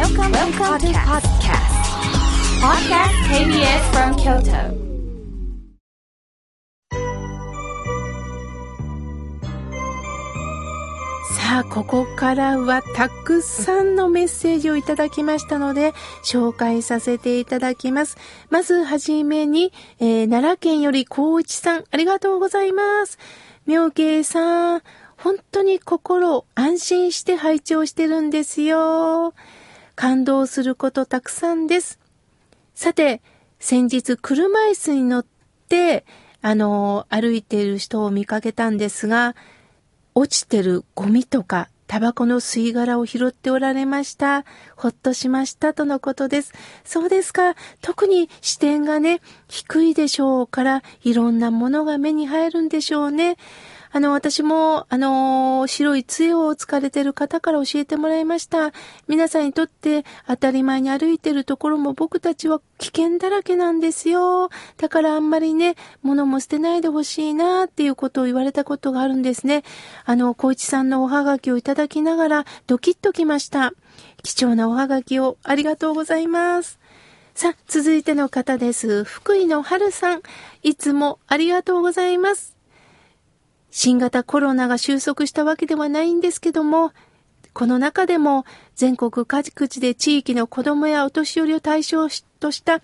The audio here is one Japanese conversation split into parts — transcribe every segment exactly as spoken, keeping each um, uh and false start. Welcome to the podcast. Podcast ケービーエス from Kyoto. さあ、ここからはたくさんのメッセージをいただきましたので紹介させていただきます。まずはじめに、えー、奈良県より高一さん、ありがとうございます。妙慶さん、本当に心を安心して拝聴してるんですよ。感動することたくさんです。さて、先日車椅子に乗って、あの、歩いている人を見かけたんですが、落ちてるゴミとか、タバコの吸い殻を拾っておられました。ほっとしましたとのことです。そうですか。特に視点がね、低いでしょうから、いろんなものが目に入るんでしょうね。あの、私も、あのー、白い杖を使われている方から教えてもらいました。皆さんにとって当たり前に歩いているところも僕たちは危険だらけなんですよ。だからあんまりね、物も捨てないでほしいなっていうことを言われたことがあるんですね。あの、小市さんのおはがきをいただきながらドキッときました。貴重なおはがきをありがとうございます。さあ、続いての方です。福井の春さん。いつもありがとうございます。新型コロナが収束したわけではないんですけども、この中でも全国各地で地域の子どもやお年寄りを対象とした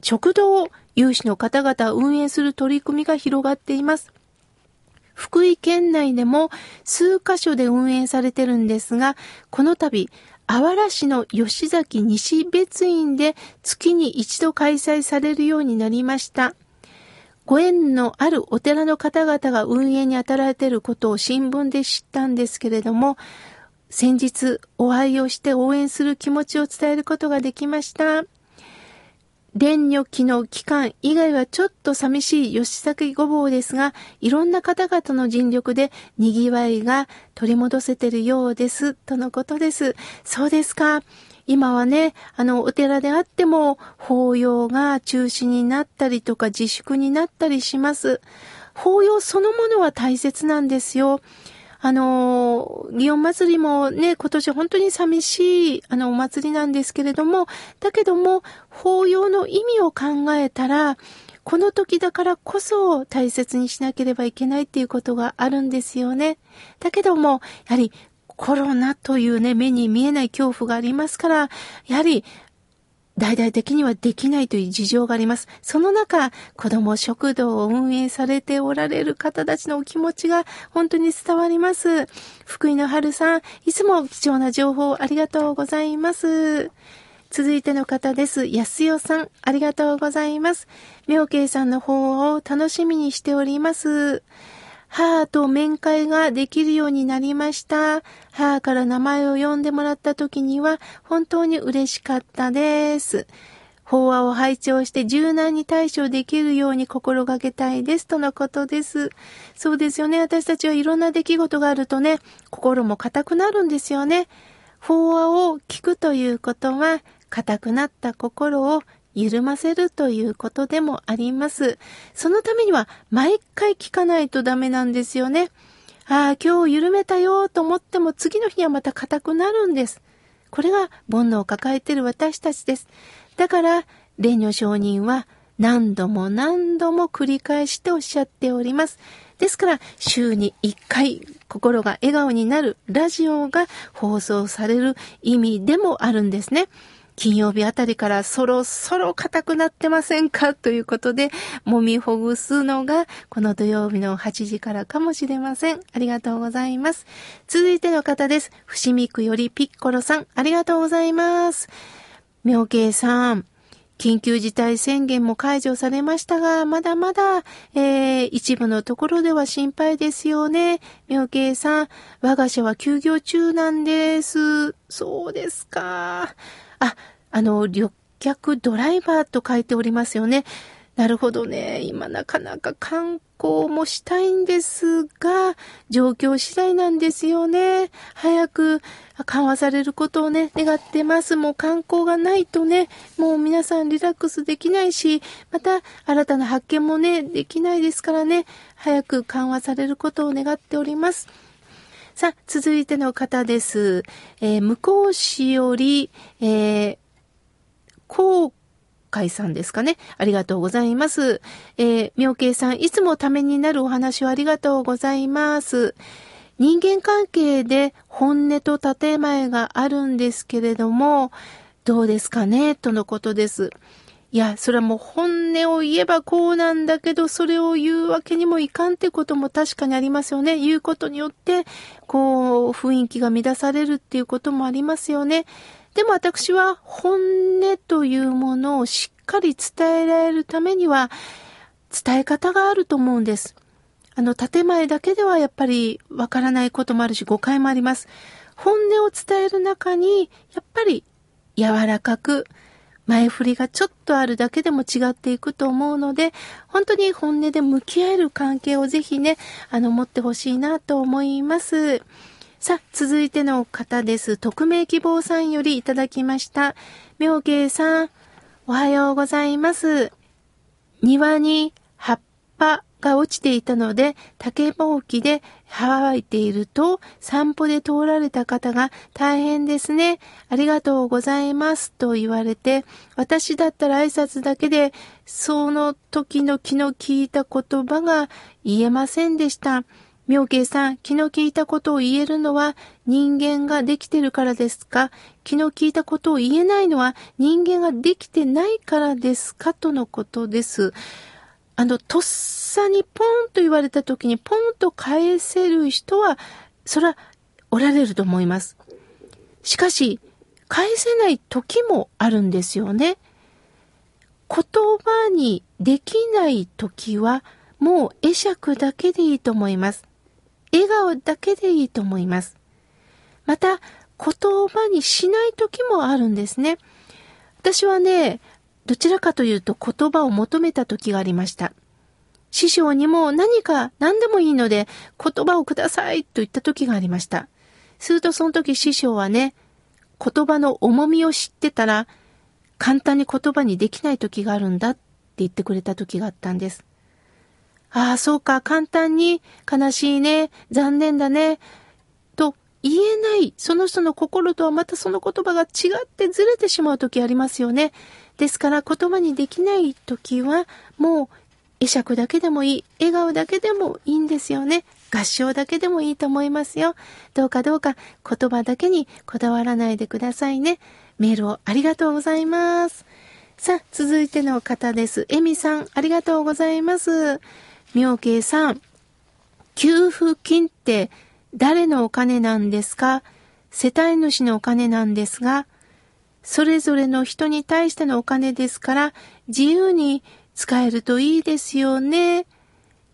食堂を有志の方々を運営する取り組みが広がっています。福井県内でも数カ所で運営されてるんですが、この度、あわら市の吉崎西別院で月に一度開催されるようになりました。ご縁のあるお寺の方々が運営に当たられていることを新聞で知ったんですけれども、先日お会いをして応援する気持ちを伝えることができました。連旅期の期間以外はちょっと寂しい吉崎ごぼうですが、いろんな方々の尽力で賑わいが取り戻せているようです、とのことです。そうですか。今はね、あの、お寺であっても、法要が中止になったりとか自粛になったりします。法要そのものは大切なんですよ。あの、祇園祭りもね、今年本当に寂しい、あの、お祭りなんですけれども、だけども、法要の意味を考えたら、この時だからこそ大切にしなければいけないっていうことがあるんですよね。だけども、やはり、コロナというね、目に見えない恐怖がありますから、やはり、大々的にはできないという事情があります。その中、子ども食堂を運営されておられる方たちのお気持ちが本当に伝わります。福井の春さん、いつも貴重な情報ありがとうございます。続いての方です。安代さん、ありがとうございます。妙慶さんの方を楽しみにしております。母と面会ができるようになりました。母から名前を呼んでもらった時には本当に嬉しかったです。法話を拝聴して柔軟に対処できるように心がけたいですとのことです。そうですよね。私たちはいろんな出来事があるとね、心も固くなるんですよね。法話を聞くということは、固くなった心を緩ませるということでもあります。そのためには毎回聞かないとダメなんですよね。ああ、今日緩めたよと思っても次の日はまた固くなるんです。これが煩悩を抱えている私たちです。だから、蓮如上人は何度も何度も繰り返しておっしゃっております。ですから、週にいっかい心が笑顔になるラジオが放送される意味でもあるんですね。金曜日あたりからそろそろ固くなってませんかということで、揉みほぐすのがこの土曜日のはちじからかもしれません。ありがとうございます。続いての方です。伏見区よりピッコロさん、ありがとうございます。妙慶さん、緊急事態宣言も解除されましたが、まだまだ、えー、一部のところでは心配ですよね。妙慶さん、我が社は休業中なんです。そうですか。あ、あの、旅客ドライバーと書いておりますよね。なるほどね。今なかなか観光もしたいんですが、状況次第なんですよね。早く緩和されることをね、願ってます。もう観光がないとね、もう皆さんリラックスできないし、また新たな発見もね、できないですからね、早く緩和されることを願っております。さあ、続いての方です。えー、向こう市より、えー、こう、海さんですかね。ありがとうございます。えー、妙慶さん、いつもためになるお話をありがとうございます。人間関係で本音と建前があるんですけれども、どうですかねとのことです。いや、それはもう本音を言えばこうなんだけど、それを言うわけにもいかんってことも確かにありますよね。言うことによって、こう、雰囲気が乱されるっていうこともありますよね。でも私は本音というものをしっかり伝えられるためには、伝え方があると思うんです。あの、建前だけではやっぱりわからないこともあるし、誤解もあります。本音を伝える中に、やっぱり柔らかく、前振りがちょっとあるだけでも違っていくと思うので、本当に本音で向き合える関係をぜひね、あの持ってほしいなと思います。さあ、続いての方です。匿名希望さんよりいただきました。妙慶さん、おはようございます。庭に葉っぱが落ちていたので、竹ぼうきで乾いていると、散歩で通られた方が大変ですね。ありがとうございますと言われて、私だったら挨拶だけで、その時の気の利いた言葉が言えませんでした。妙慶さん、気の利いたことを言えるのは人間ができてるからですか？気の利いたことを言えないのは人間ができてないからですか？とのことです。あの、とっさにポンと言われた時にポンと返せる人は、そら、おられると思います。しかし、返せない時もあるんですよね。言葉にできない時は、もう会釈だけでいいと思います。笑顔だけでいいと思います。また、言葉にしない時もあるんですね。私はね、どちらかというと言葉を求めた時がありました。師匠にも何か何でもいいので言葉をくださいと言った時がありました。するとその時師匠はね、言葉の重みを知ってたら簡単に言葉にできない時があるんだって言ってくれた時があったんです。ああ、そうか、簡単に悲しいね、残念だね、と言えないその人の心とはまたその言葉が違ってずれてしまう時ありますよね。ですから言葉にできない時はもう会釈だけでもいい、笑顔だけでもいいんですよね。合掌だけでもいいと思いますよ。どうかどうか言葉だけにこだわらないでくださいね。メールをありがとうございます。さあ、続いての方です。えみさん、ありがとうございます。妙慶さん、給付金って誰のお金なんですか？世帯主のお金なんですが、それぞれの人に対してのお金ですから、自由に使えるといいですよね。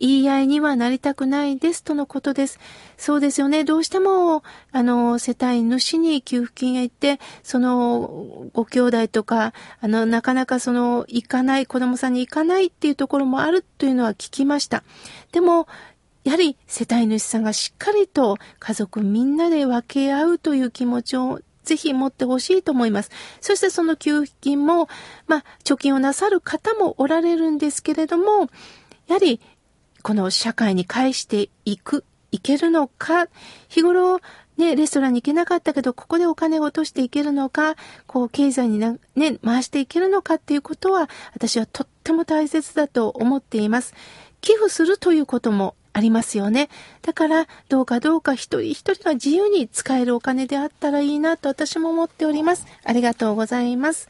言い合いにはなりたくないですとのことです。そうですよね。どうしても、あの、世帯主に給付金へ行って、その、ご兄弟とか、あの、なかなかその、行かない、子供さんに行かないっていうところもあるというのは聞きました。でも、やはり世帯主さんがしっかりと家族みんなで分け合うという気持ちをぜひ持ってほしいと思います。そしてその給付金も、まあ、貯金をなさる方もおられるんですけれども、やはりこの社会に返していく、いけるのか、日頃、ね、レストランに行けなかったけど、ここでお金を落としていけるのか、こう、経済にな、ね、回していけるのかっていうことは、私はとっても大切だと思っています。寄付するということもありますよね。だからどうかどうか一人一人が自由に使えるお金であったらいいなと私も思っております。ありがとうございます。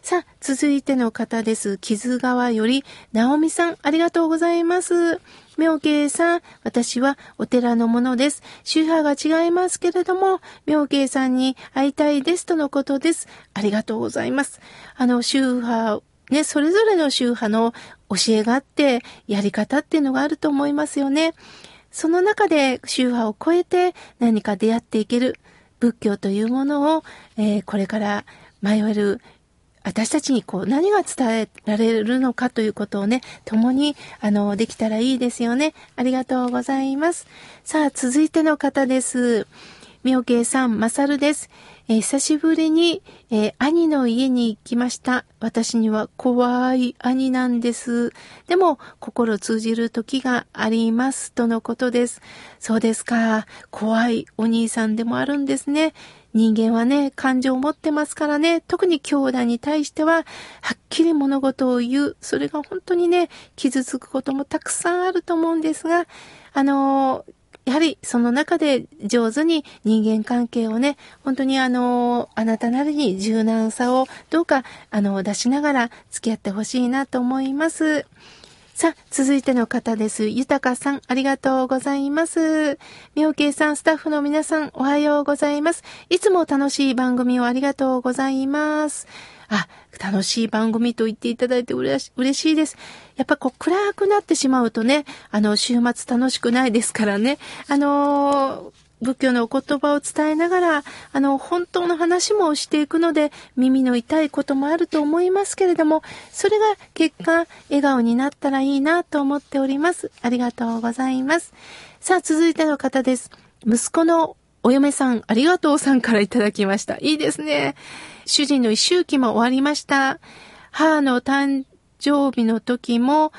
さあ、続いての方です。木津川よりなおみさん、ありがとうございます。妙慶さん、私はお寺の者です。宗派が違いますけれども、妙慶さんに会いたいですとのことです。ありがとうございます。あの宗派ね、それぞれの宗派の教えがあって、やり方っていうのがあると思いますよね。その中で宗派を超えて何か出会っていける仏教というものを、えー、これから迷える私たちにこう何が伝えられるのかということをね、共にあのできたらいいですよね。ありがとうございます。さあ、続いての方です。妙慶さん、まさるです。えー、久しぶりに、えー、兄の家に行きました。私には怖い兄なんです。でも心通じる時がありますとのことです。そうですか。怖いお兄さんでもあるんですね。人間はね、感情を持ってますからね、特に兄弟に対しては、はっきり物事を言う。それが本当にね、傷つくこともたくさんあると思うんですが、あのー、やはりその中で上手に人間関係をね、本当にあの、あなたなりに柔軟さをどうかあの出しながら付き合ってほしいなと思います。さあ、続いての方です。ゆたかさん、ありがとうございます。みょうけいさん、スタッフの皆さん、おはようございます。いつも楽しい番組をありがとうございます。あ、楽しい番組と言っていただいてうれし、嬉しいです。やっぱこう暗くなってしまうとね、あの週末楽しくないですからね。あのー、仏教のお言葉を伝えながら、あの本当の話もしていくので、耳の痛いこともあると思いますけれども、それが結果笑顔になったらいいなと思っております。ありがとうございます。さあ続いての方です。息子のお嫁さん、ありがとうさんからいただきました。いいですね。主人の一周期も終わりました。母の誕生日の時も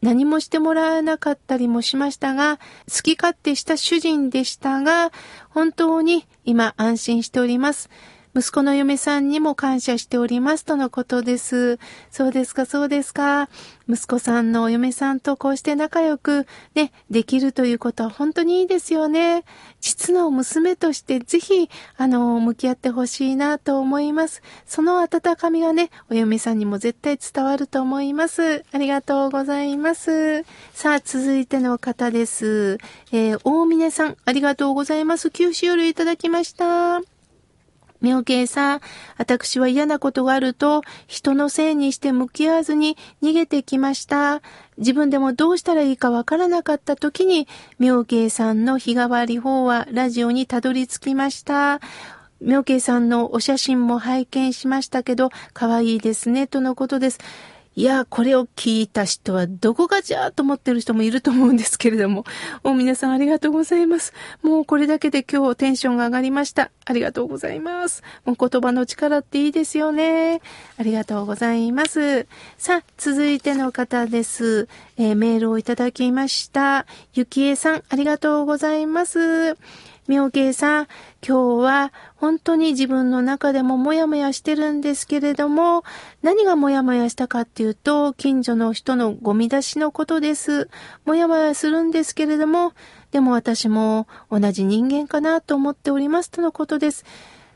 何もしてもらえなかったりもしましたが、好き勝手した主人でしたが、本当に今安心しております。息子の嫁さんにも感謝しておりますとのことです。そうですか、そうですか。息子さんのお嫁さんとこうして仲良くね、できるということは本当にいいですよね。実の娘としてぜひ、あの、向き合ってほしいなと思います。その温かみがね、お嫁さんにも絶対伝わると思います。ありがとうございます。さあ、続いての方です。えー、大峰さん、ありがとうございます。九州よりいただきました。みょうけいさん、私は嫌なことがあると人のせいにして向き合わずに逃げてきました。自分でもどうしたらいいかわからなかった時に、みょうけいさんの日替わり法話ラジオにたどり着きました。みょうけいさんのお写真も拝見しましたけど、可愛いですね、とのことです。いや、これを聞いた人はどこがじゃーと思ってる人もいると思うんですけれども、大皆さんありがとうございます。もうこれだけで今日テンションが上がりました。ありがとうございます。もう言葉の力っていいですよね。ありがとうございます。さあ、続いての方です。えー、メールをいただきました。ゆきえさん、ありがとうございます。みょうけいさん、今日は本当に自分の中でもモヤモヤしてるんですけれども、何がモヤモヤしたかっていうと、近所の人のゴミ出しのことです。モヤモヤするんですけれども、でも私も同じ人間かなと思っておりますとのことです。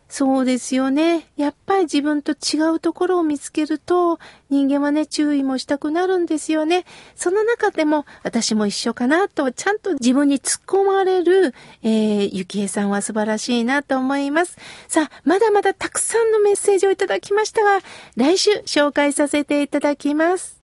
そうですよね。やっぱり自分と違うところを見つけると、人間はね、注意もしたくなるんですよね。その中でも、私も一緒かなと、ちゃんと自分に突っ込まれる、えー、ゆきえさんは素晴らしいなと思います。さあ、まだまだたくさんのメッセージをいただきましたが、来週紹介させていただきます。